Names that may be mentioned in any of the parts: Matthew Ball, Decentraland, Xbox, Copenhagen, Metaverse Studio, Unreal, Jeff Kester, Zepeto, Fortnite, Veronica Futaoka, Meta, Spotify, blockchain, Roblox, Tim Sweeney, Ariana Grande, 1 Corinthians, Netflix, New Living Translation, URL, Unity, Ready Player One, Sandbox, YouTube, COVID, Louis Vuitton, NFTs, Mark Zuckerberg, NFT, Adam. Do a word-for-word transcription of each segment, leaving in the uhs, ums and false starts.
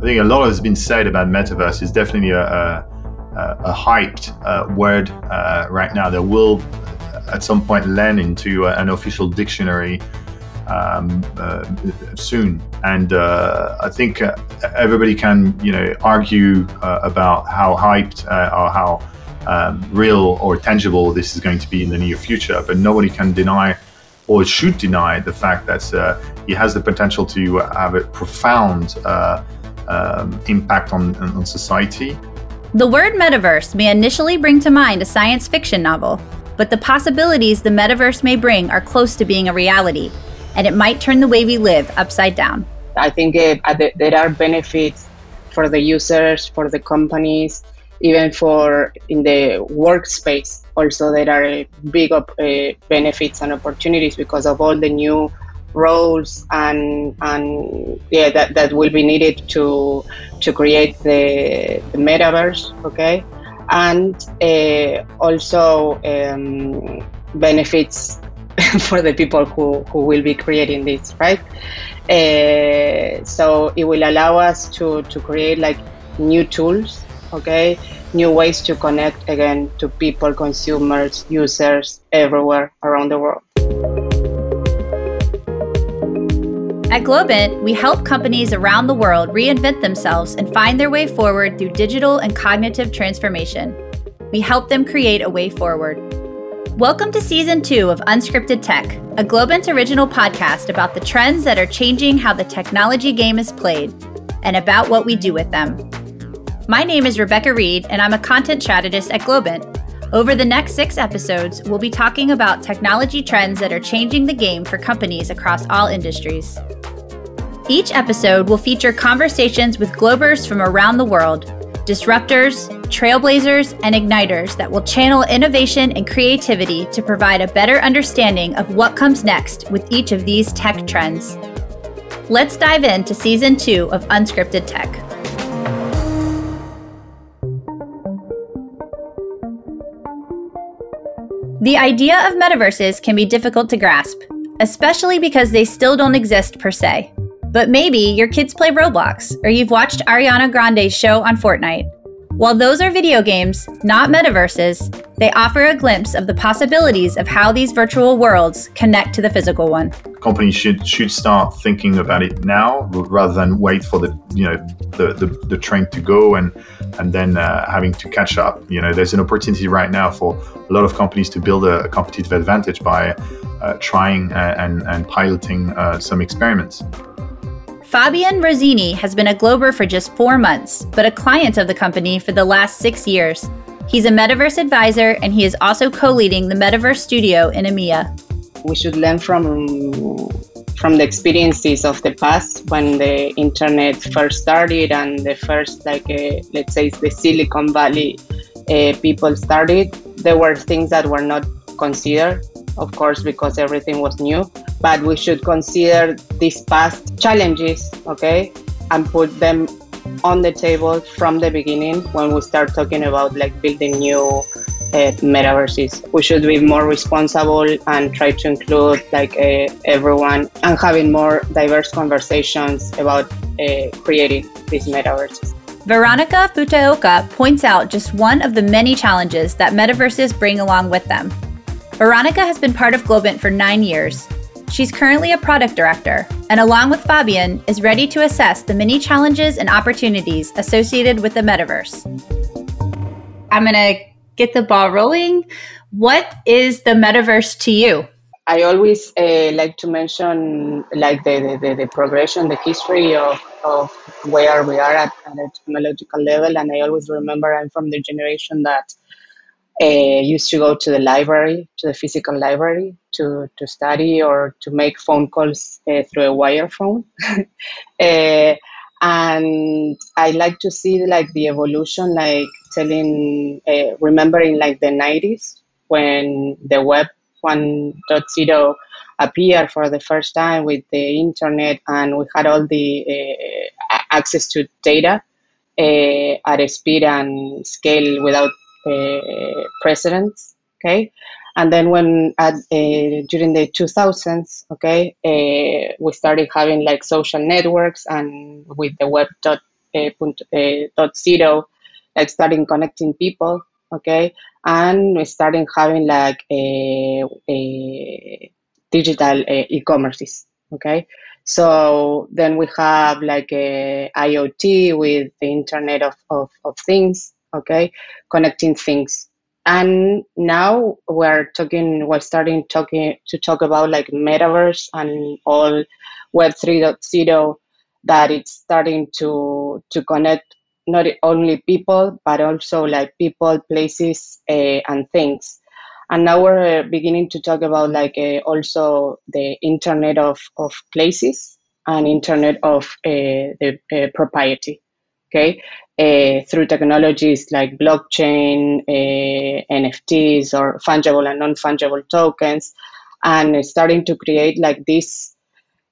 I think a lot has been said about metaverse. It's definitely a, a, a hyped uh, word uh, right now that will at some point land into an official dictionary um, uh, soon. And uh, I think uh, everybody can, you know, argue uh, about how hyped uh, or how um, real or tangible this is going to be in the near future, but nobody can deny or should deny the fact that uh, it has the potential to have a profound uh, um, impact on, on society. The word metaverse may initially bring to mind a science fiction novel, but the possibilities the metaverse may bring are close to being a reality, and it might turn the way we live upside down. I think it, there are benefits for the users, for the companies, even for in the workspace. Also, there are big uh, benefits and opportunities because of all the new roles and and yeah that, that will be needed to to create the, the metaverse, okay? And uh, also um, benefits for the people who, who will be creating this, right? Uh, so it will allow us to, to create like new tools, okay? New ways to connect again to people, consumers, users everywhere around the world. At Globant, we help companies around the world reinvent themselves and find their way forward through digital and cognitive transformation. We help them create a way forward. Welcome to season two of Unscripted Tech, a Globant original podcast about the trends that are changing how the technology game is played and about what we do with them. My name is Rebecca Reed, and I'm a content strategist at Globant. Over the next six episodes, we'll be talking about technology trends that are changing the game for companies across all industries. Each episode will feature conversations with Globers from around the world, disruptors, trailblazers, and igniters that will channel innovation and creativity to provide a better understanding of what comes next with each of these tech trends. Let's dive into season two of Unscripted Tech. The idea of metaverses can be difficult to grasp, especially because they still don't exist per se. But maybe your kids play Roblox, or you've watched Ariana Grande's show on Fortnite. While those are video games, not metaverses, they offer a glimpse of the possibilities of how these virtual worlds connect to the physical one. Companies should should start thinking about it now, rather than wait for the you know the the, the train to go and and then uh, having to catch up. You know, there's an opportunity right now for a lot of companies to build a competitive advantage by uh, trying and and piloting uh, some experiments. Fabian Rossini has been a Glober for just four months, but a client of the company for the last six years. He's a metaverse advisor, and he is also co-leading the Metaverse Studio in EMEA. We should learn from, from the experiences of the past when the internet first started and the first, like, uh, let's say, the Silicon Valley uh, people started. There were things that were not considered, of course, because everything was new. But we should consider these past challenges, okay, and put them on the table from the beginning when we start talking about like building new uh, metaverses. We should be more responsible and try to include like uh, everyone and having more diverse conversations about uh, creating these metaverses. Veronica Futaoka points out just one of the many challenges that metaverses bring along with them. Veronica has been part of Globant for nine years. She's currently a product director, and along with Fabian, is ready to assess the many challenges and opportunities associated with the metaverse. I'm gonna get the ball rolling. What is the metaverse to you? I always uh, like to mention like the, the, the progression, the history of, of where we are at, at a technological level. And I always remember I'm from the generation that Uh, used to go to the library, to the physical library, to, to study or to make phone calls uh, through a wire phone. uh, and I like to see like the evolution, like telling, uh, remembering like the nineties when the web one point oh appeared for the first time with the internet, and we had all the uh, access to data uh, at a speed and scale without Uh, precedents, okay, and then when at uh, during the two thousands, okay, uh, we started having like social networks, and with the web three point zero, like starting connecting people, okay, and we started having like a, a digital e-commerces, okay. So then we have like a IoT with the Internet of, of, of Things, okay, connecting things. And now we're talking, we're starting talking to talk about like metaverse and all Web three point zero, that it's starting to, to connect not only people, but also like people, places, uh, and things. And now we're beginning to talk about like uh, also the Internet of, of Places and Internet of uh, the uh, Property, okay? Uh, through technologies like blockchain, uh, N F Ts, or fungible and non-fungible tokens, and starting to create like these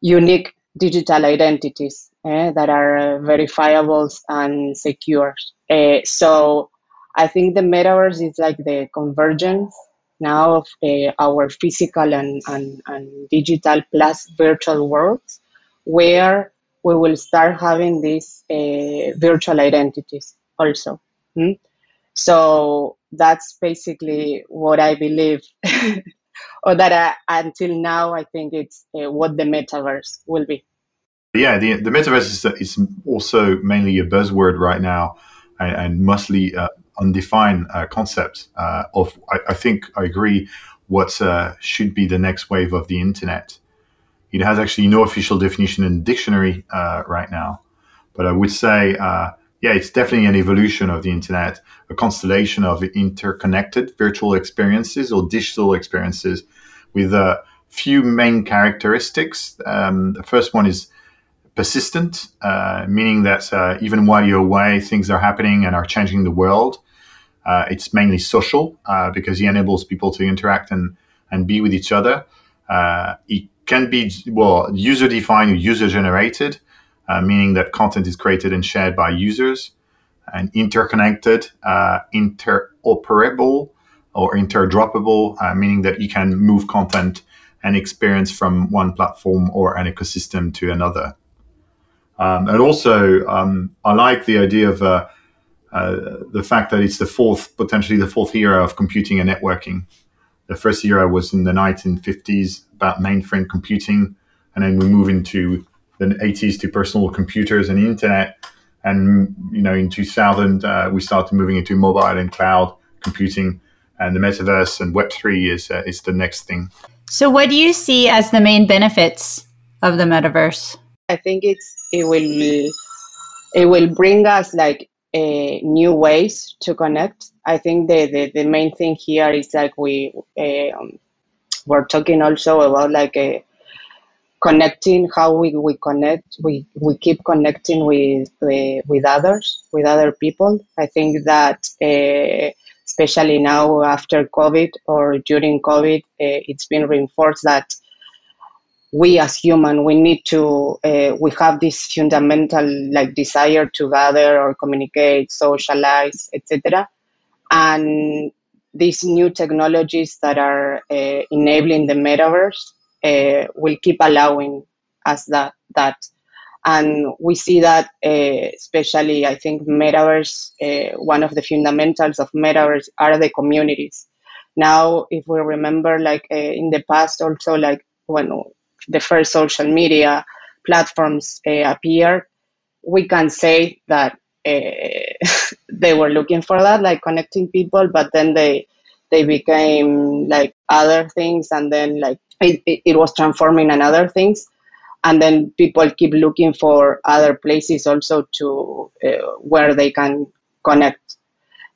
unique digital identities eh, that are verifiable and secure. Uh, so I think the metaverse is like the convergence now of uh, our physical and, and, and digital plus virtual worlds, where we will start having these uh, virtual identities also. Hmm? So that's basically what I believe, or that I, until now, I think it's uh, what the metaverse will be. Yeah, the, the metaverse is, is also mainly a buzzword right now, and, and mostly uh, undefined uh, concept uh, of, I, I think I agree, what uh, should be the next wave of the internet. It has actually no official definition in the dictionary uh, right now, but I would say, uh, yeah, it's definitely an evolution of the internet, a constellation of interconnected virtual experiences or digital experiences with a few main characteristics. Um, the first one is persistent, uh, meaning that uh, even while you're away, things are happening and are changing the world. Uh, it's mainly social uh, because it enables people to interact and, and be with each other. Uh, it can be, well, user-defined or user-generated, uh, meaning that content is created and shared by users, and interconnected, uh, interoperable, or interdroppable, uh, meaning that you can move content and experience from one platform or an ecosystem to another. Um, and also, um, I like the idea of uh, uh, the fact that it's the fourth, potentially the fourth era of computing and networking. The first era was in the nineteen fifties, about mainframe computing, and then we move into the eighties to personal computers and internet. And you know, in two thousand, uh, we started moving into mobile and cloud computing, and the metaverse and Web three is uh, is the next thing. So, what do you see as the main benefits of the metaverse? I think it's it will it will bring us like uh, new ways to connect. I think the, the, the main thing here is like we uh, um, we're talking also about like a connecting, how we, we connect, we, we keep connecting with uh, with others, with other people. I think that uh, especially now after COVID or during COVID, uh, it's been reinforced that we as human, we need to, uh, we have this fundamental like desire to gather or communicate, socialize, et cetera. And these new technologies that are uh, enabling the metaverse uh, will keep allowing us that. that. And we see that uh, especially, I think, metaverse, uh, one of the fundamentals of metaverse are the communities. Now, if we remember, like uh, in the past also, like when the first social media platforms uh, appeared, we can say that uh, they were looking for that, like connecting people, but then they they became like other things, and then like it, it, it was transforming in other things, and then people keep looking for other places also to uh, where they can connect.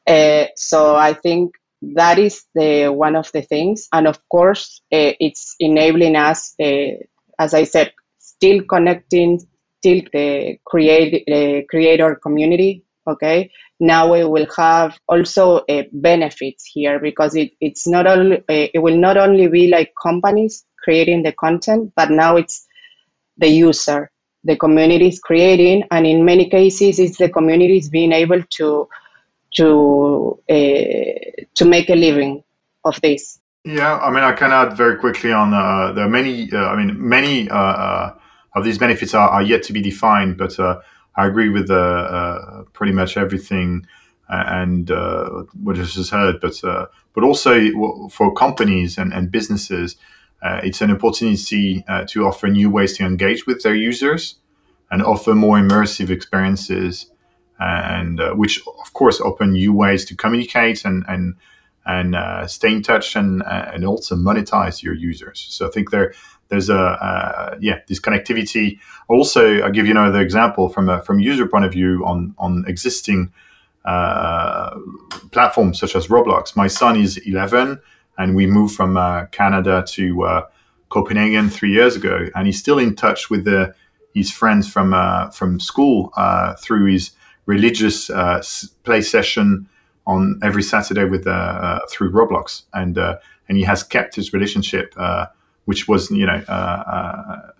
Uh, so I think that is the one of the things, and of course uh, it's enabling us, uh, as I said, still connecting, still uh, create uh, create our community. Okay, now we will have also uh, benefits here, because it, it's not only uh, it will not only be like companies creating the content, but now it's the user, the communities creating, and in many cases it's the communities being able to to uh, to make a living of this. Yeah, I mean, I can add very quickly on uh, there are many. Uh, I mean, many uh, uh, of these benefits are, are yet to be defined, but. Uh, I agree with uh, uh, pretty much everything and uh, what I just heard, but uh, but also for companies and, and businesses, uh, it's an opportunity uh, to offer new ways to engage with their users and offer more immersive experiences, and uh, which of course open new ways to communicate and and and uh, stay in touch and uh, and also monetize your users. So I think there there's a uh, yeah this connectivity. Also, I'll give you another example from a, from user point of view on on existing uh, platforms such as Roblox. My son is eleven, and we moved from uh, Canada to uh, Copenhagen three years ago, and he's still in touch with the his friends from uh, from school uh, through his religious uh, play session on every Saturday with uh, uh, through Roblox, and uh, and he has kept his relationship, uh, which was you know uh, uh,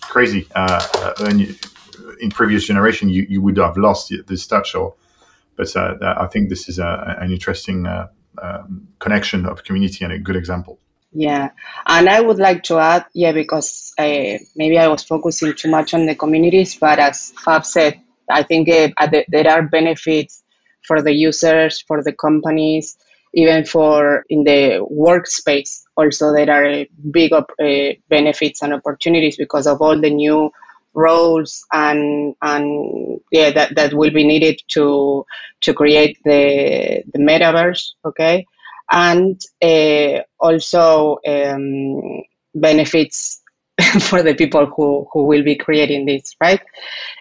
crazy. Uh, and in previous generation, you, you would have lost this touch, or but uh, I think this is a, an interesting uh, um, connection of community and a good example. Yeah, and I would like to add, yeah, because uh, maybe I was focusing too much on the communities, but as Fab said, I think uh, there are benefits for the users, for the companies, even for in the workspace. Also, there are big op- uh, benefits and opportunities because of all the new roles and and yeah, that, that will be needed to to create the the metaverse. Okay. And uh, also um, benefits for the people who, who will be creating this, right?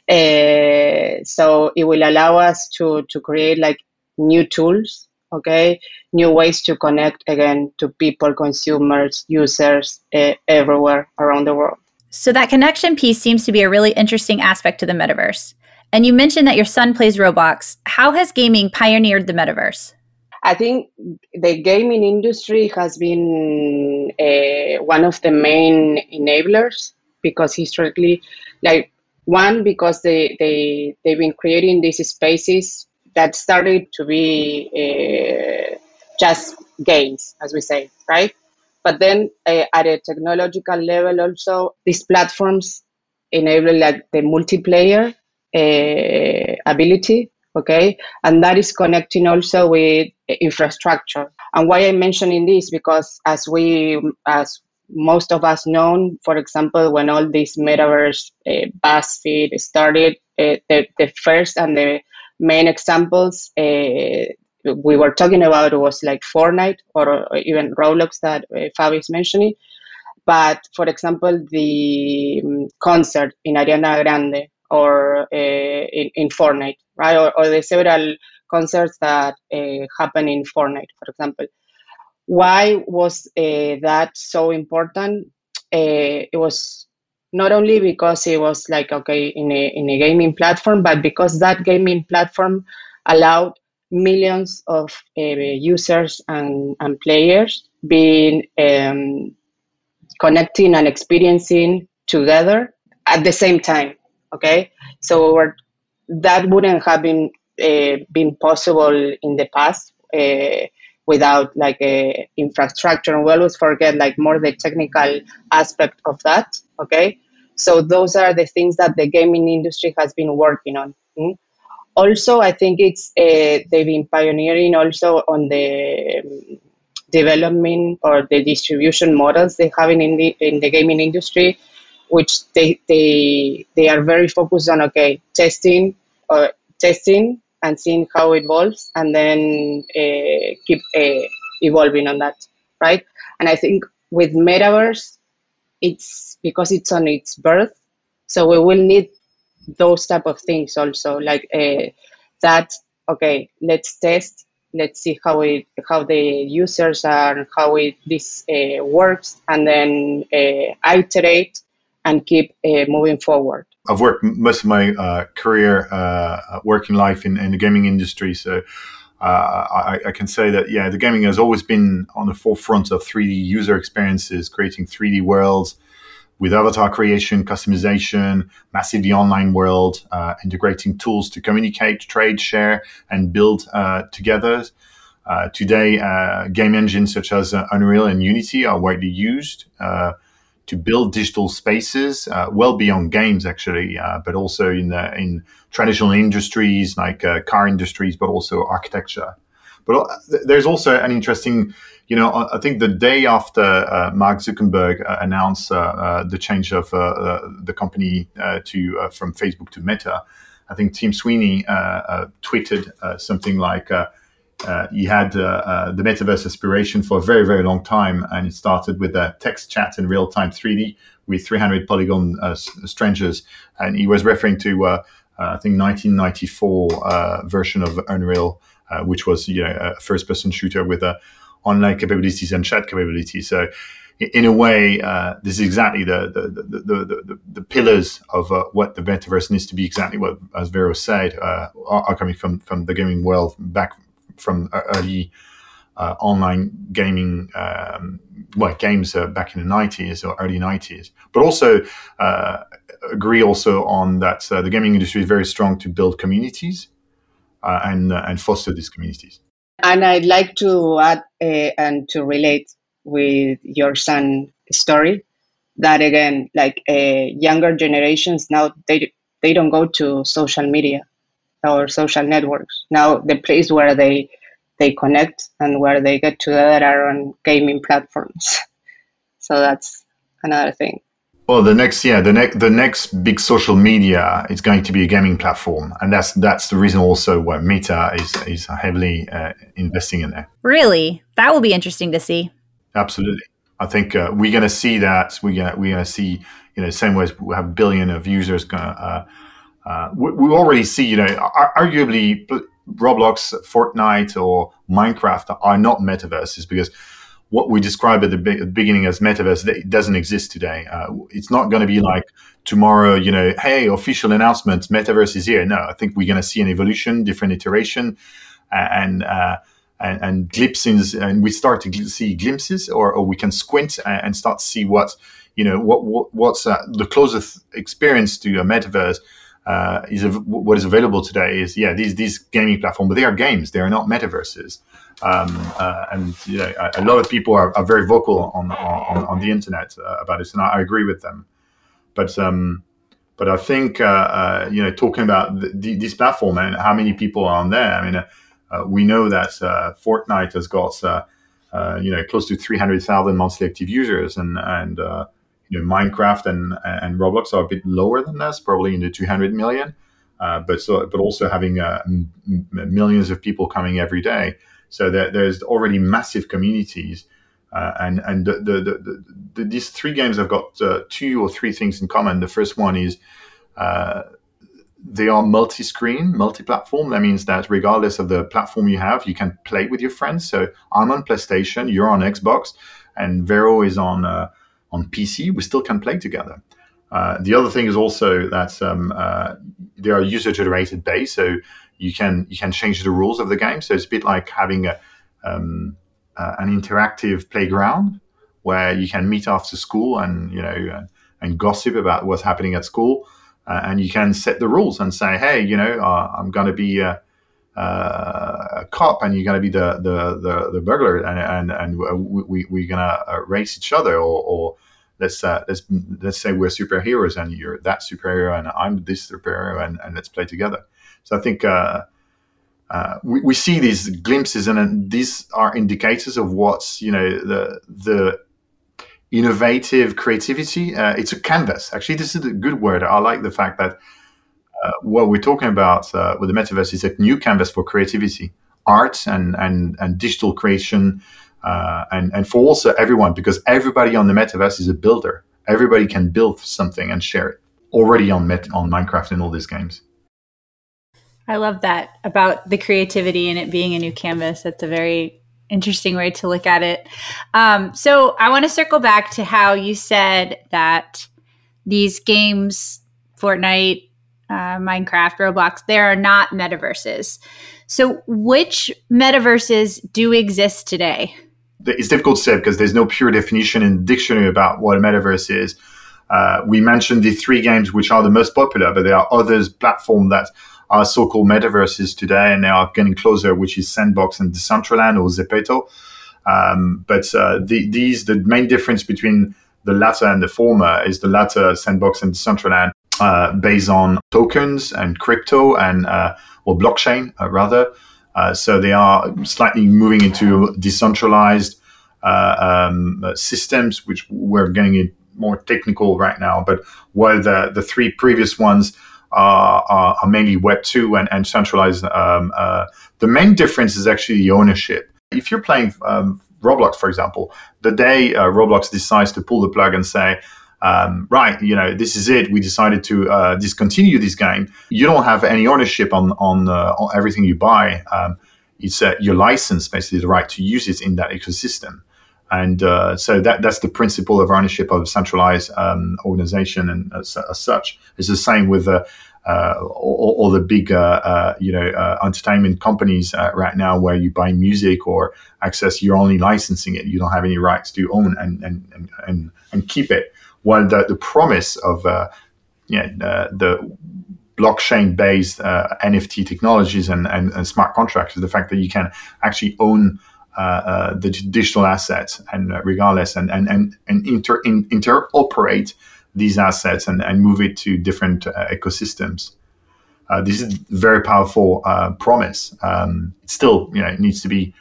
Uh, so it will allow us to, to create like new tools, okay? New ways to connect again to people, consumers, users uh, everywhere around the world. So that connection piece seems to be a really interesting aspect to the metaverse. And you mentioned that your son plays Roblox. How has gaming pioneered the metaverse? I think the gaming industry has been uh, one of the main enablers because historically, like one, because they, they, they've been creating these spaces that started to be uh, just games, as we say, right? But then uh, at a technological level also, these platforms enable like the multiplayer uh, ability. Okay, and that is connecting also with infrastructure. And why I'm mentioning this, because as we, as most of us know, for example, when all this metaverse uh, BuzzFeed started, uh, the, the first and the main examples uh, we were talking about was like Fortnite or even Roblox that uh, Fabi is mentioning. But for example, the concert in Ariana Grande, or uh, in, in Fortnite, right? Or, or the several concerts that uh, happen in Fortnite, for example. Why was uh, that so important? Uh, it was not only because it was like, okay, in a, in a gaming platform, but because that gaming platform allowed millions of uh, users and, and players being um, connecting and experiencing together at the same time. Okay, so we're, that wouldn't have been uh, been possible in the past uh, without like a infrastructure. And we always forget like more the technical aspect of that. Okay, so those are the things that the gaming industry has been working on. Mm-hmm. Also, I think it's uh, they've been pioneering also on the development or the distribution models they have in the in the gaming industry, which they they they are very focused on, okay, testing or uh, testing and seeing how it evolves, and then uh, keep uh, evolving on that, right? And I think with metaverse, it's because it's on its birth, so we will need those type of things also, like uh, that. Okay, let's test, let's see how it how the users are, how it this uh, works, and then uh, iterate and keep uh, moving forward. I've worked most of my uh, career, uh, working life in, in the gaming industry. So uh, I, I can say that, yeah, the gaming has always been on the forefront of three D user experiences, creating three D worlds with avatar creation, customization, massively online world, uh, integrating tools to communicate, trade, share, and build uh, together. Uh, today, uh, game engines such as uh, Unreal and Unity are widely used. Uh, to build digital spaces, uh, well beyond games actually, uh, but also in uh, in traditional industries like uh, car industries, but also architecture. But there's also an interesting, you know, I think the day after uh, Mark Zuckerberg uh, announced uh, uh, the change of uh, uh, the company uh, to uh, from Facebook to Meta, I think Tim Sweeney uh, uh, tweeted uh, something like, uh, uh, he had uh, uh, the Metaverse aspiration for a very, very long time, and it started with a text chat in real-time three D with three hundred polygon uh, strangers, and he was referring to, uh, uh, I think, nineteen ninety-four uh, version of Unreal, Uh, which was, you know, a first-person shooter with uh, online capabilities and chat capabilities. So, in, in a way, uh, this is exactly the the the, the, the, the pillars of uh, what the metaverse needs to be. Exactly what, as Vero said, uh, are, are coming from from the gaming world, back from early uh, online gaming, um, well, games uh, back in the nineties or early nineties. But also uh, agree also on that uh, the gaming industry is very strong to build communities. Uh, and, uh, and foster these communities. And I'd like to add uh, and to relate with your son's story that, again, like uh, younger generations now, they they don't go to social media or social networks. Now the place where they they connect and where they get together are on gaming platforms. So that's another thing. Well, the next yeah, the next the next big social media is going to be a gaming platform, and that's that's the reason also why Meta is is heavily uh, investing in there. Really, that will be interesting to see. Absolutely, I think uh, we're going to see that. We're going we're going to see, you know, same way as we have a billion of users. Going uh, uh, we, we already see, you know, arguably Roblox, Fortnite, or Minecraft are not metaverses because what we describe at the be- beginning as metaverse, it doesn't exist today. Uh, it's not going to be like tomorrow, you know, hey, official announcements, metaverse is here. No, I think we're going to see an evolution, different iteration, and uh, and, and glimpses, and we start to gl- see glimpses, or, or we can squint and, and start to see what, you know, what, what what's uh, the closest experience to a metaverse uh, is av- what is available today is yeah these these gaming platforms, but they are games, they are not metaverses. Um, uh, and you know, a, a lot of people are, are very vocal on, on, on the internet uh, about it, and I, I agree with them. But um, but I think uh, uh, you know, talking about the, the, this platform and how many people are on there. I mean, uh, uh, we know that uh, Fortnite has got uh, uh, you know, close to three hundred thousand monthly active users, and and uh, you know, Minecraft and and Roblox are a bit lower than this, probably in the two hundred million. Uh, but so, but also having uh, m- millions of people coming every day. So there, there's already massive communities, uh, and and the, the, the, the, these three games have got uh, two or three things in common. The first one is uh, they are multi-screen, multi-platform. That means that regardless of the platform you have, you can play with your friends. So I'm on PlayStation, you're on Xbox, and Vero is on uh, on P C. We still can play together. Uh, the other thing is also that um, uh, they are user-generated base. So You can you can change the rules of the game, so it's a bit like having a um, uh, an interactive playground where you can meet after school and, you know, and, and gossip about what's happening at school, uh, and you can set the rules and say, hey, you know, uh, I'm going to be a, a cop and you're going to be the the, the the burglar, and and and we we're going to race each other, or, or let's uh, let's let's say we're superheroes and you're that superhero and I'm this superhero, and, and let's play together. So I think uh, uh, we, we see these glimpses, and, and these are indicators of what's, you know, the the innovative creativity. Uh, it's a canvas. Actually, this is a good word. I like the fact that uh, what we're talking about uh, with the metaverse is a new canvas for creativity, art, and and, and digital creation, uh, and, and for also everyone, because everybody on the metaverse is a builder. Everybody can build something and share it already on Met- on Minecraft and all these games. I love that about the creativity and it being a new canvas. That's a very interesting way to look at it. Um, so I want to circle back to how you said that these games, Fortnite, uh, Minecraft, Roblox, they are not metaverses. So which metaverses do exist today? It's difficult to say because there's no pure definition in the dictionary about what a metaverse is. Uh, we mentioned the three games which are the most popular, but there are others platforms that are so-called metaverses today, and they are getting closer, which is Sandbox and Decentraland or Zepeto. Um, but uh, the, these, the main difference between the latter and the former. Is the latter Sandbox and Decentraland uh, based on tokens and crypto and uh, or blockchain uh, rather. Uh, so they are slightly moving into decentralized uh, um, systems, which we're getting more technical right now. But while the, the three previous ones are, are, are mainly Web two and, and centralized, um, uh, the main difference is actually the ownership. If you're playing um, Roblox, for example, the day uh, Roblox decides to pull the plug and say, Um, right, you know, this is it. We decided to uh, discontinue this game. You don't have any ownership on on, uh, on everything you buy. Um, it's uh, your license, basically, the right to use it in that ecosystem. And uh, so that that's the principle of ownership of a centralized um, organization, and as, as such, it's the same with uh, uh, all, all the big, uh, uh, you know, uh, entertainment companies uh, right now, where you buy music or access. You're only licensing it. You don't have any rights to own and and and and keep it. While the, the promise of uh, yeah, uh, the blockchain-based uh, N F T technologies and, and, and smart contracts is the fact that you can actually own uh, uh, the digital assets and uh, regardless and and and, and inter, in, interoperate these assets and, and move it to different uh, ecosystems. Uh, this is a very powerful uh, promise. Um, still, you know, it needs to be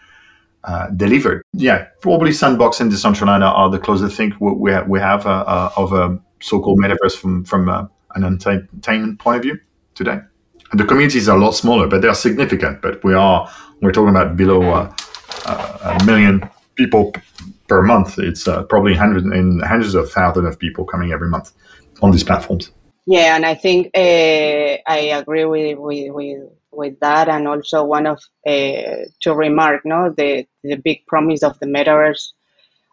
Uh, delivered. Yeah, probably Sandbox and Decentraland are the closest thing we have, we have uh, uh, of a so-called metaverse from, from uh, an entertainment point of view today. And the communities are a lot smaller, but they are significant. But we are, we're talking about below uh, uh, a million people p- per month. It's uh, probably hundreds and hundreds of thousands of people coming every month on these platforms. Yeah, and I think uh, I agree with with. with... with that, and also one of uh, to remark, no, the the big promise of the metaverse.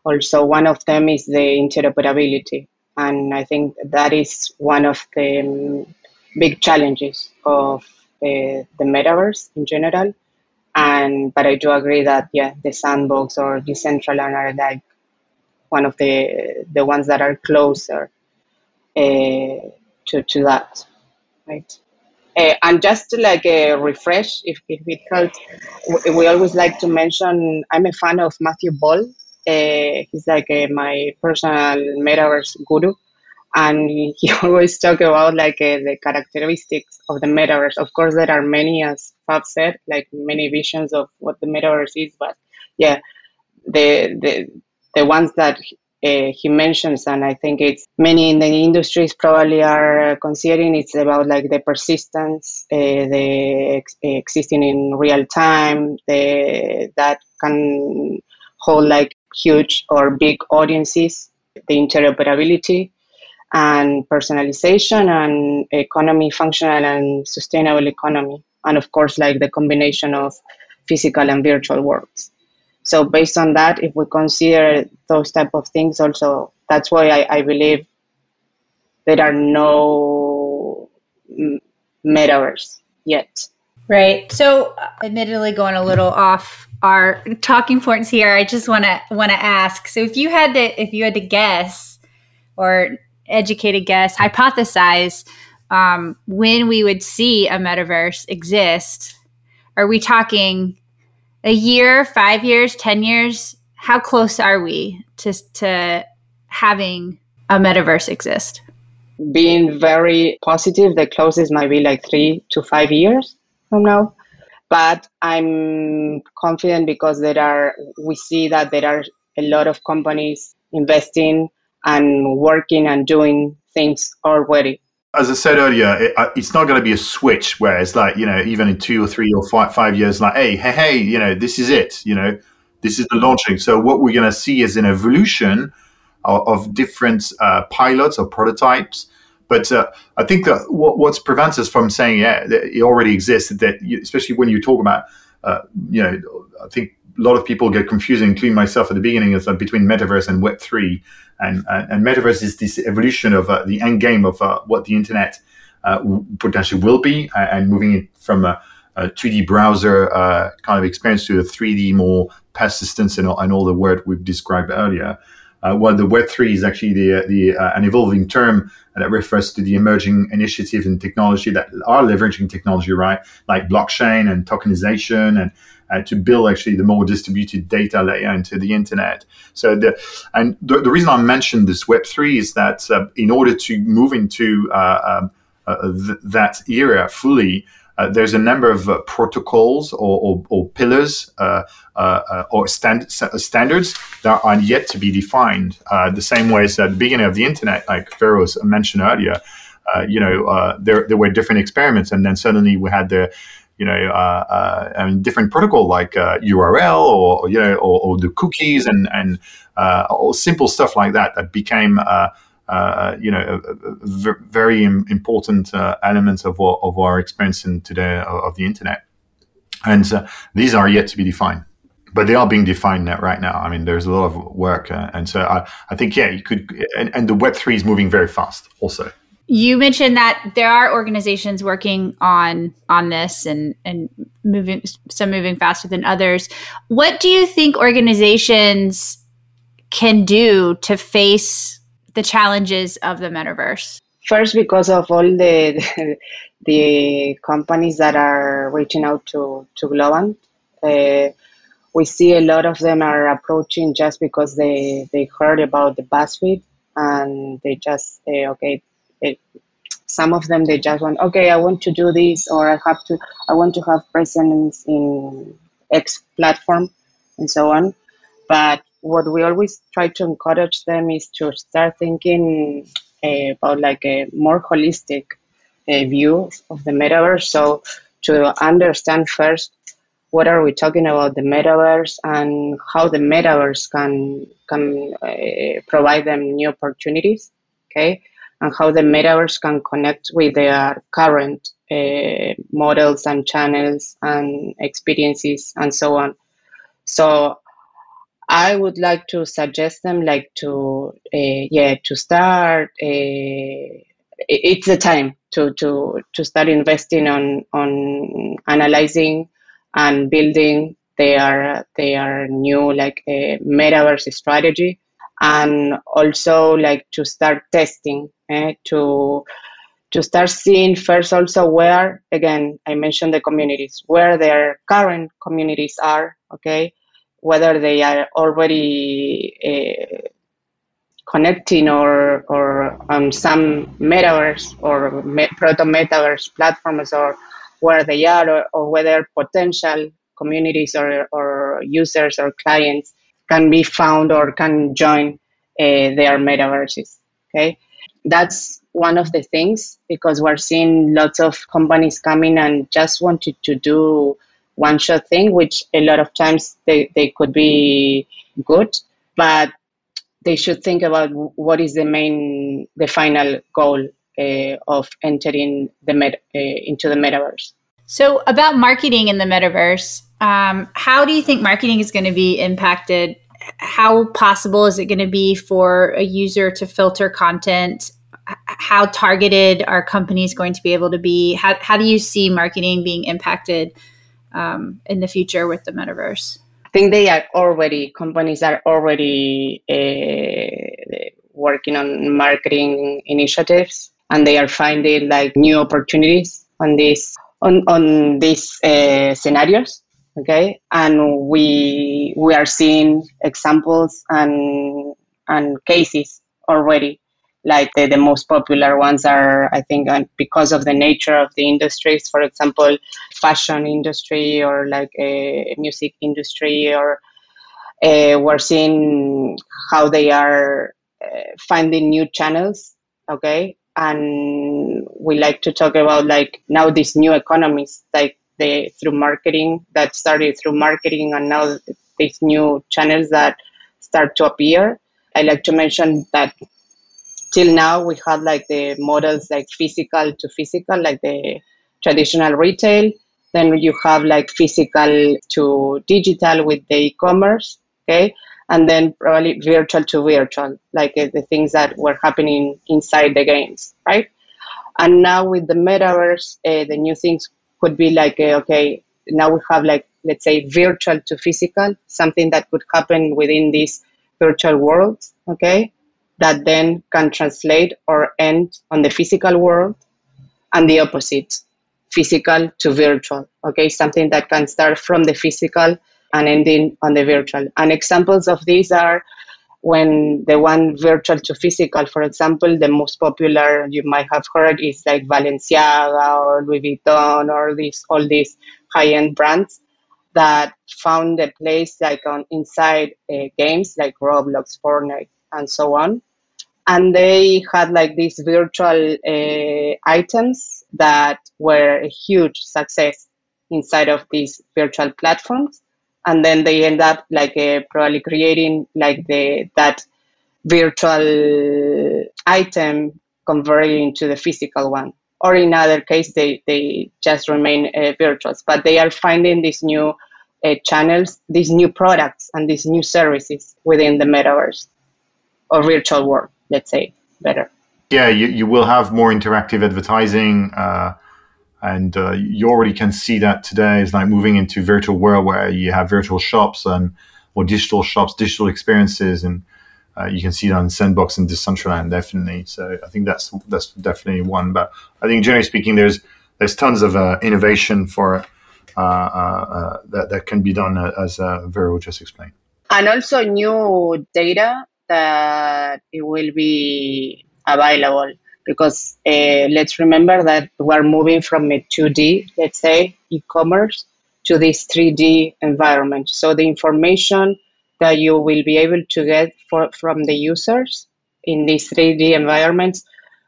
Also, one of them is the interoperability, and I think that is one of the um, big challenges of uh, the metaverse in general. And but I do agree that yeah, the Sandbox or Decentraland are like one of the the ones that are closer uh, to to that, right? Uh, and just to like a uh, refresh, if, if it helps, w- we always like to mention, I'm a fan of Matthew Ball. Uh, he's like uh, my personal metaverse guru. And he always talks about like uh, the characteristics of the metaverse. Of course, there are many, as Fab said, like many visions of what the metaverse is. But yeah, the the, the ones that Uh, he mentions, and I think it's many in the industries probably are considering, it's about like the persistence, uh, the ex- existing in real time, the, that can hold like huge or big audiences, the interoperability and personalization and economy, functional and sustainable economy. And of course, like the combination of physical and virtual worlds. So based on that, if we consider those type of things also, that's why I, I believe there are no metaverse yet. Right. So admittedly going a little off our talking points here, I just want to want to ask. So if you had to if you had to guess or educate a guess, hypothesize um, when we would see a metaverse exist, are we talking a year, five years, ten years? How close are we to to having a metaverse exist? Being very positive, the closest might be like three to five years from now. But I'm confident because there are we see that there are a lot of companies investing and working and doing things already. As I said earlier, it, it's not going to be a switch where it's like, you know, even in two or three or five, five years, like, hey, hey, hey, you know, this is it, you know, this is the launching. So what we're going to see is an evolution of, of different uh, pilots or prototypes. But uh, I think that what what's prevents us from saying, yeah, it already exists, that you, especially when you talk about, uh, you know, I think a lot of people get confused, including myself at the beginning, is, uh, between metaverse and Web three. And, and, and metaverse is this evolution of uh, the end game of uh, what the internet uh, w- potentially will be, uh, and moving it from a, a two D browser uh, kind of experience to a three D more persistence and all, and all the word we've described earlier. Uh, while the Web three is actually the, the uh, an evolving term that refers to the emerging initiative in technology that are leveraging technology, right? Like blockchain and tokenization and uh, to build actually the more distributed data layer into the internet. So the and the, the reason I mentioned this Web three is that uh, in order to move into uh, uh, th- that era fully, Uh, there's a number of uh, protocols or, or, or pillars uh, uh, or stand, standards that are yet to be defined. Uh, the same way as at the beginning of the internet, like Feroz mentioned earlier, uh, you know, uh, there there were different experiments, and then suddenly we had the, you know, uh, uh, I mean, different protocol like uh, U R L or you know or, or the cookies and and uh, all simple stuff like that that became. Uh, Uh, you know, a, a v- very im- important uh, elements of our, of our experience in today of the internet, and uh, these are yet to be defined, but they are being defined right now. I mean, there's a lot of work, uh, and so I, I think yeah, you could, and, and the Web three is moving very fast, also. You mentioned that there are organizations working on on this and, and moving some moving faster than others. What do you think organizations can do to face the challenges of the metaverse? First, because of all the the companies that are reaching out to, to Globant, uh, we see a lot of them are approaching just because they, they heard about the BuzzFeed and they just say, okay, it, some of them, they just want, okay, I want to do this, or I have to, I want to have presence in X platform and so on. But what we always try to encourage them is to start thinking uh, about like a more holistic uh, view of the metaverse. So to understand first, what are we talking about the metaverse and how the metaverse can can uh, provide them new opportunities, okay? And how the metaverse can connect with their current uh, models and channels and experiences and so on. So I would like to suggest them like to, uh, yeah, to start, uh, it's the time to, to, to start investing on, on analyzing and building their, their new like uh, metaverse strategy, and also like to start testing, eh, to, to start seeing first also where, again, I mentioned the communities, where their current communities are, okay? Whether they are already uh, connecting or or on um, some metaverse or me- proto-metaverse platforms, or where they are, or, or whether potential communities or, or users or clients can be found or can join uh, their metaverses, okay? That's one of the things, because we're seeing lots of companies coming and just wanted to do one-shot thing, which a lot of times they, they could be good, but they should think about what is the main, the final goal uh, of entering the met, uh, into the metaverse. So about marketing in the metaverse, um, how do you think marketing is going to be impacted? How possible is it going to be for a user to filter content? How targeted are companies going to be able to be? How, how do you see marketing being impacted Um, in the future with the metaverse? I think they are already, companies are already uh, working on marketing initiatives, and they are finding like new opportunities on this, on, on these uh, scenarios, okay? And we we are seeing examples and and cases already, like the, the most popular ones are, I think, because of the nature of the industries, for example, fashion industry or like a music industry, or uh, we're seeing how they are uh, finding new channels, okay? And we like to talk about like now these new economies, like they through marketing, that started through marketing, and now these new channels that start to appear. I like to mention that till now, we had like the models like physical to physical, like the traditional retail. Then you have like physical to digital with the e-commerce, okay? And then probably virtual to virtual, like uh, the things that were happening inside the games, right? And now with the metaverse, uh, the new things could be like, uh, okay, now we have like, let's say virtual to physical, something that could happen within these virtual worlds, okay? That then can translate or end on the physical world, and the opposite. physical to virtual, okay? Something that can start from the physical and ending on the virtual. And examples of these are when the one virtual to physical, for example, the most popular you might have heard is like Balenciaga or Louis Vuitton or these, all these high-end brands that found a place like on inside uh, games like Roblox, Fortnite, and so on. And they had like these virtual uh, items that were a huge success inside of these virtual platforms. And then they end up like uh, probably creating like the that virtual item converting into the physical one. Or in other case, they, they just remain uh, virtuals. But they are finding these new uh, channels, these new products, and these new services within the metaverse or virtual world, let's say, better. Yeah, you, you will have more interactive advertising. Uh... And uh, you already can see that today is like moving into virtual world where you have virtual shops and or digital shops, digital experiences, and uh, you can see that in Sandbox and Decentraland definitely. So I think that's that's definitely one. But I think generally speaking, there's there's tons of uh, innovation for uh, uh, uh, that that can be done uh, as uh, Vero just explained. And also new data that it will be available. Because uh, let's remember that we're moving from a two D, let's say, e-commerce to this three D environment. So the information that you will be able to get for, from the users in these three D environments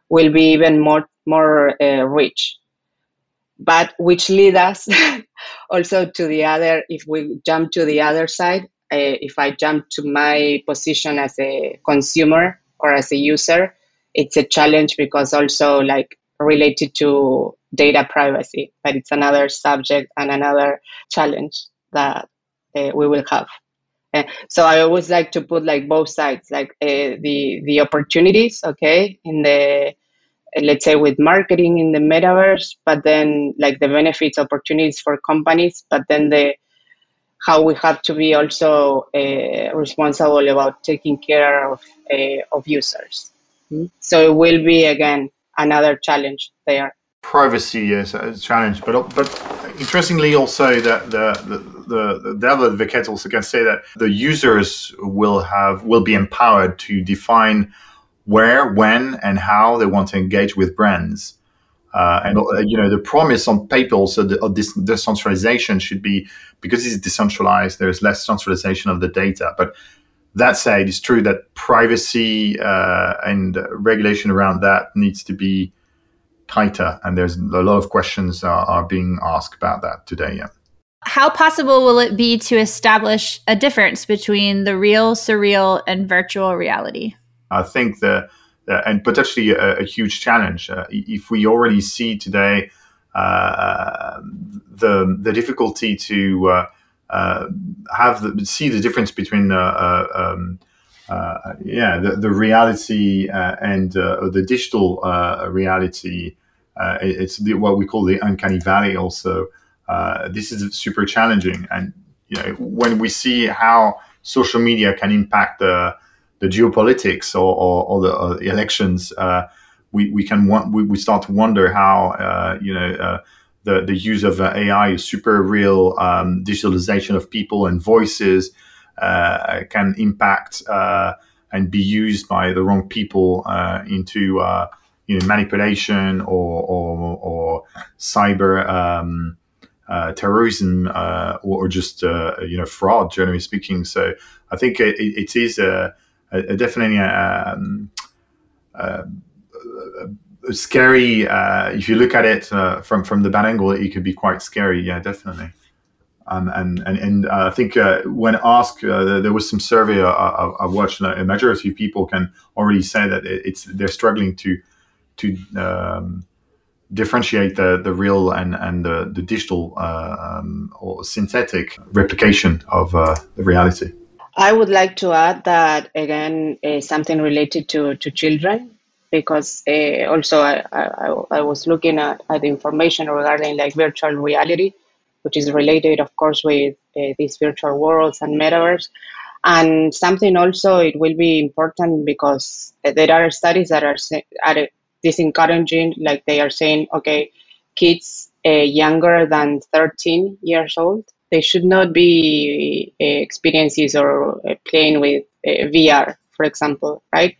will be even more, more uh, rich. But which leads us also to the other, if we jump to the other side, uh, if I jump to my position as a consumer or as a user, it's a challenge because also like related to data privacy, but it's another subject and another challenge that uh, we will have. Uh, so I always like to put like both sides, like uh, the the opportunities, okay, in the, let's say with marketing in the metaverse, but then like the benefits, opportunities for companies, but then the how we have to be also uh, responsible about taking care of uh, of users. So it will be, again, another challenge there. Privacy is a challenge, but but interestingly also that the the the, the devil advocates also can say that the users will have will be empowered to define where, when, and how they want to engage with brands, uh, and you know the promise on paper also of this decentralization should be because it's decentralized. There is less centralization of the data, but. That said, it's true that privacy uh, and regulation around that needs to be tighter, and there's a lot of questions are, are being asked about that today. Yeah. How possible will it be to establish a difference between the real, surreal, and virtual reality? I think the, the and potentially a, a huge challenge. Uh, if we already see today uh, the the difficulty to uh, Uh, have the, see the difference between uh, uh, um, uh, yeah the, the reality uh, and uh, the digital uh, reality. Uh, it's the, what we call the uncanny valley. Also, uh, this is super challenging. And you know when we see how social media can impact the the geopolitics or, or, or the or elections, uh, we we can want, we, we start to wonder how uh, you know. Uh, The, the use of uh, A I, super real um, digitalization of people and voices uh, can impact uh, and be used by the wrong people uh, into uh, you know manipulation or or, or cyber um, uh, terrorism uh, or just uh, you know fraud, generally speaking. So I think it, it is a, a definitely a, a, a scary. Uh, if you look at it uh, from from the bad angle, it could be quite scary. Yeah, definitely. Um, and and and uh, I think uh, when asked, uh, there was some survey I, I, I watched. A majority of people can already say that it's they're struggling to to um, differentiate the, the real and and the, the digital uh, um, or synthetic replication of uh, the reality. I would like to add that again, uh, something related to to children. Because uh, also I, I, I was looking at, at information regarding like virtual reality, which is related, of course, with uh, these virtual worlds and metaverse. And something also, it will be important because there are studies that are, are disencouraging, like they are saying, okay, kids uh, younger than thirteen years old. They should not be uh, experiences or uh, playing with uh, V R, for example, right?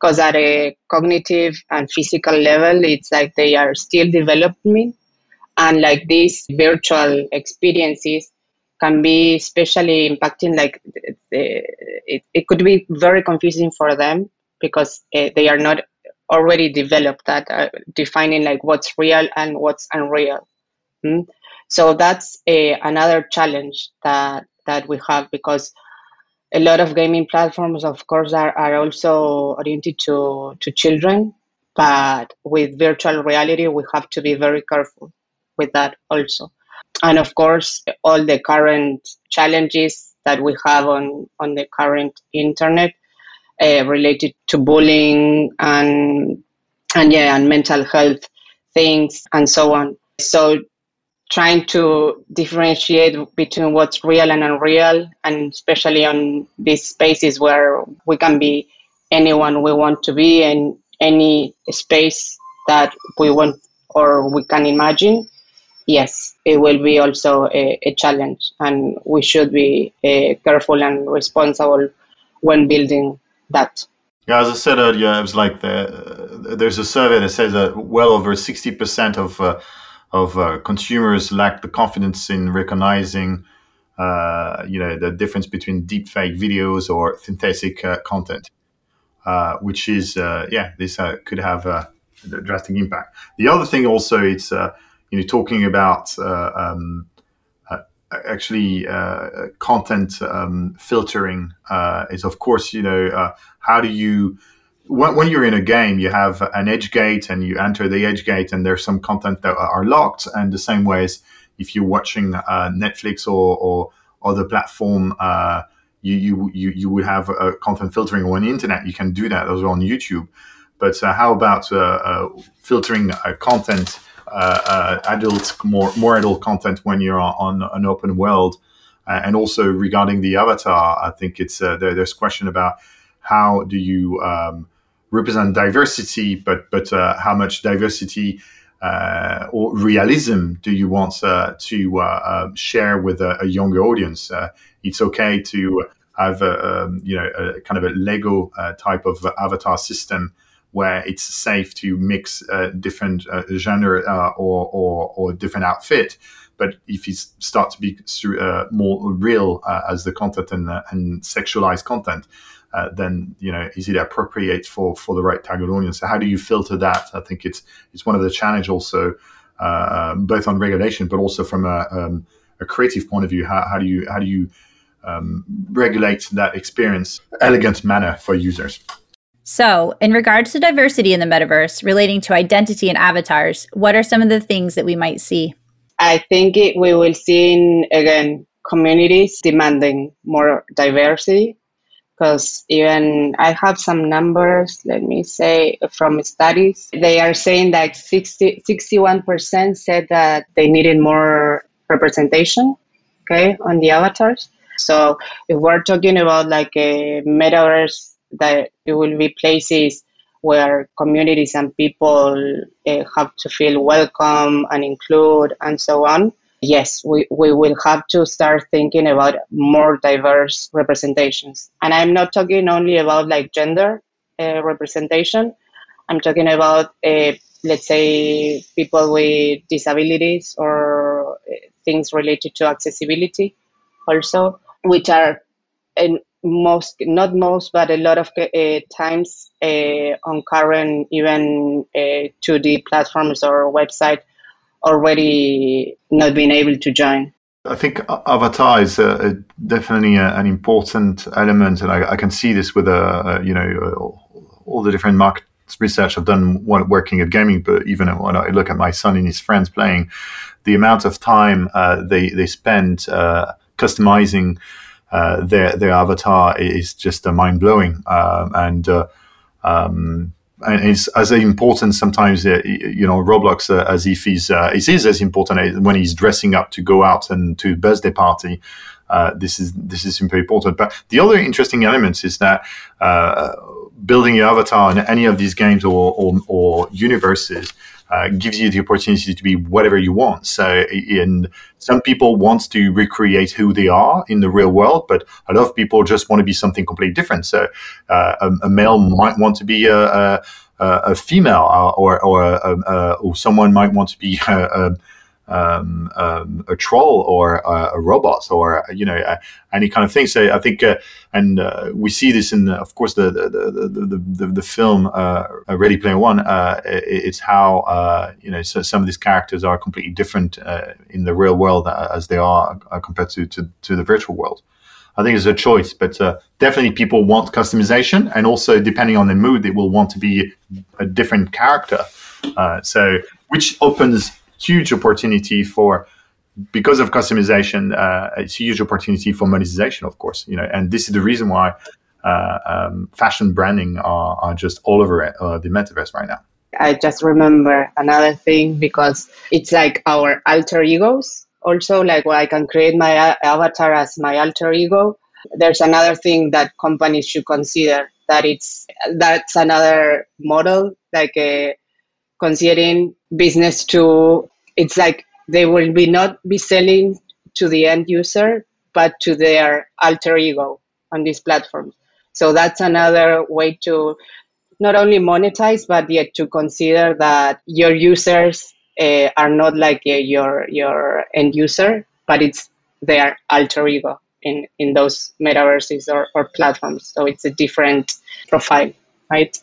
Because at a cognitive and physical level, it's like they are still developing. And like these virtual experiences can be especially impacting, like the, it, it could be very confusing for them because uh, they are not already developed at uh, defining like what's real and what's unreal. Hmm? So that's a, another challenge that, that we have, because a lot of gaming platforms, of course, are, are also oriented to, to children, but with virtual reality, we have to be very careful with that also. And of course, all the current challenges that we have on, on the current internet uh, related to bullying and, and, yeah, and mental health things and so on. So trying to differentiate between what's real and unreal, and especially on these spaces where we can be anyone we want to be in any space that we want or we can imagine. Yes, it will be also a, a challenge, and we should be uh, careful and responsible when building that. Yeah, as I said earlier, it was like the, uh, there's a survey that says that well over sixty percent of uh, of uh, consumers lack the confidence in recognizing, uh, you know, the difference between deepfake videos or synthetic uh, content, uh, which is uh, yeah, this uh, could have a drastic impact. The other thing also, it's. Uh, You know, talking about uh, um, uh, actually uh, content um, filtering uh, is, of course, you know, uh, how do you when, when you're in a game, you have an edge gate and you enter the edge gate and there's some content that are locked. And the same way as if you're watching uh, Netflix or, or other platform, uh, you, you you you would have uh, content filtering on the internet. You can do that as well on YouTube. But uh, how about uh, uh, filtering uh, content? Uh, uh, adult, more more adult content when you're on, on an open world, uh, and also regarding the avatar, I think it's uh, there, there's question about how do you um, represent diversity, but but uh, how much diversity uh, or realism do you want uh, to uh, uh, share with a, a younger audience? Uh, it's okay to have a, um, you know a kind of a Lego uh, type of avatar system, where it's safe to mix uh, different uh, genre uh, or, or or different outfit, but if you start to be uh, more real uh, as the content and uh, and sexualized content, uh, then you know is it appropriate for, for the right target audience? So how do you filter that? I think it's it's one of the challenges also, uh, both on regulation, but also from a um, a creative point of view. How how do you how do you um, regulate that experience in an elegant manner for users? So, in regards to diversity in the metaverse, relating to identity and avatars, what are some of the things that we might see? I think it, we will see, in, again, communities demanding more diversity, because even I have some numbers, let me say, from studies. They are saying that sixty, sixty-one percent said that they needed more representation, okay, on the avatars. So, if we're talking about like a metaverse, that it will be places where communities and people uh, have to feel welcome and include and so on. Yes, we, we will have to start thinking about more diverse representations. And I'm not talking only about like gender uh, representation. I'm talking about, uh, let's say, people with disabilities or things related to accessibility also, which are in most, not most, but a lot of uh, times uh, on current even uh, two D platforms or website already not being able to join. I think avatar is uh, definitely a, an important element, and I, I can see this with uh, you know all the different market research I've done while working at gaming, but even when I look at my son and his friends playing, the amount of time uh, they they spend uh, customizing. Uh, their their avatar is just uh, mind blowing, um, and uh, um, and it's as important sometimes. Uh, you know, Roblox uh, as if he's uh, it is as important as when he's dressing up to go out and to a birthday party. Uh, this is this is very important. But the other interesting element is that uh, building your avatar in any of these games or or, or universes uh, gives you the opportunity to be whatever you want. So in some people want to recreate who they are in the real world, but a lot of people just want to be something completely different. So uh, a, a male might want to be a, a, a female, or or, a, a, or someone might want to be a, a Um, um, a troll or a, a robot, or you know, uh, any kind of thing. So I think, uh, and uh, we see this in, uh, of course, the the the the, the, the film uh, Ready Player One. Uh, it, it's how uh, you know so some of these characters are completely different uh, in the real world as they are compared to, to, to the virtual world. I think it's a choice, but uh, definitely people want customization, and also depending on their mood, they will want to be a different character. Uh, so which opens huge opportunity for, because of customization, uh, it's a huge opportunity for monetization, of course, you know, and this is the reason why uh, um, fashion branding are, are just all over uh, the metaverse right now. I just remember another thing, because it's like our alter egos also, like where I can create my avatar as my alter ego. There's another thing that companies should consider, that it's, that's another model, like a, considering business to, it's like they will be not be selling to the end user, but to their alter ego on these platforms. So that's another way to not only monetize, but yet to consider that your users uh, are not like uh, your your end user, but it's their alter ego in, in those metaverses or, or platforms. So it's a different profile, right?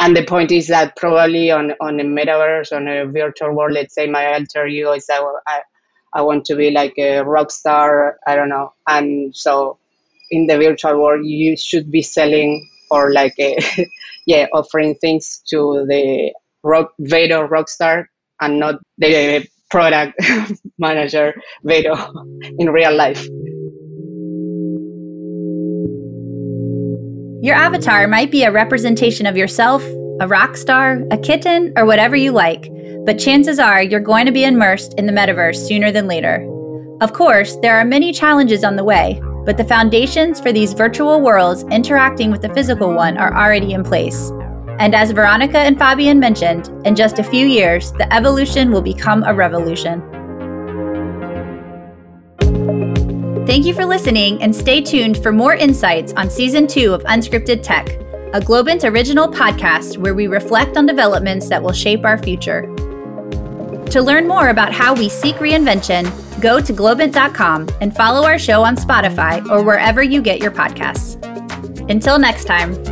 And the point is that probably on, on a metaverse, on a virtual world, let's say my alter ego is that I, I want to be like a rock star, I don't know. And so in the virtual world, you should be selling or like, a, yeah, offering things to the rock, Vero rock star, and not the product manager Vero in real life. Your avatar might be a representation of yourself, a rock star, a kitten, or whatever you like, but chances are you're going to be immersed in the metaverse sooner than later. Of course, there are many challenges on the way, but the foundations for these virtual worlds interacting with the physical one are already in place. And as Veronica and Fabian mentioned, in just a few years, the evolution will become a revolution. Thank you for listening, and stay tuned for more insights on Season two of Unscripted Tech, a Globant original podcast where we reflect on developments that will shape our future. To learn more about how we seek reinvention, go to globant dot com and follow our show on Spotify or wherever you get your podcasts. Until next time.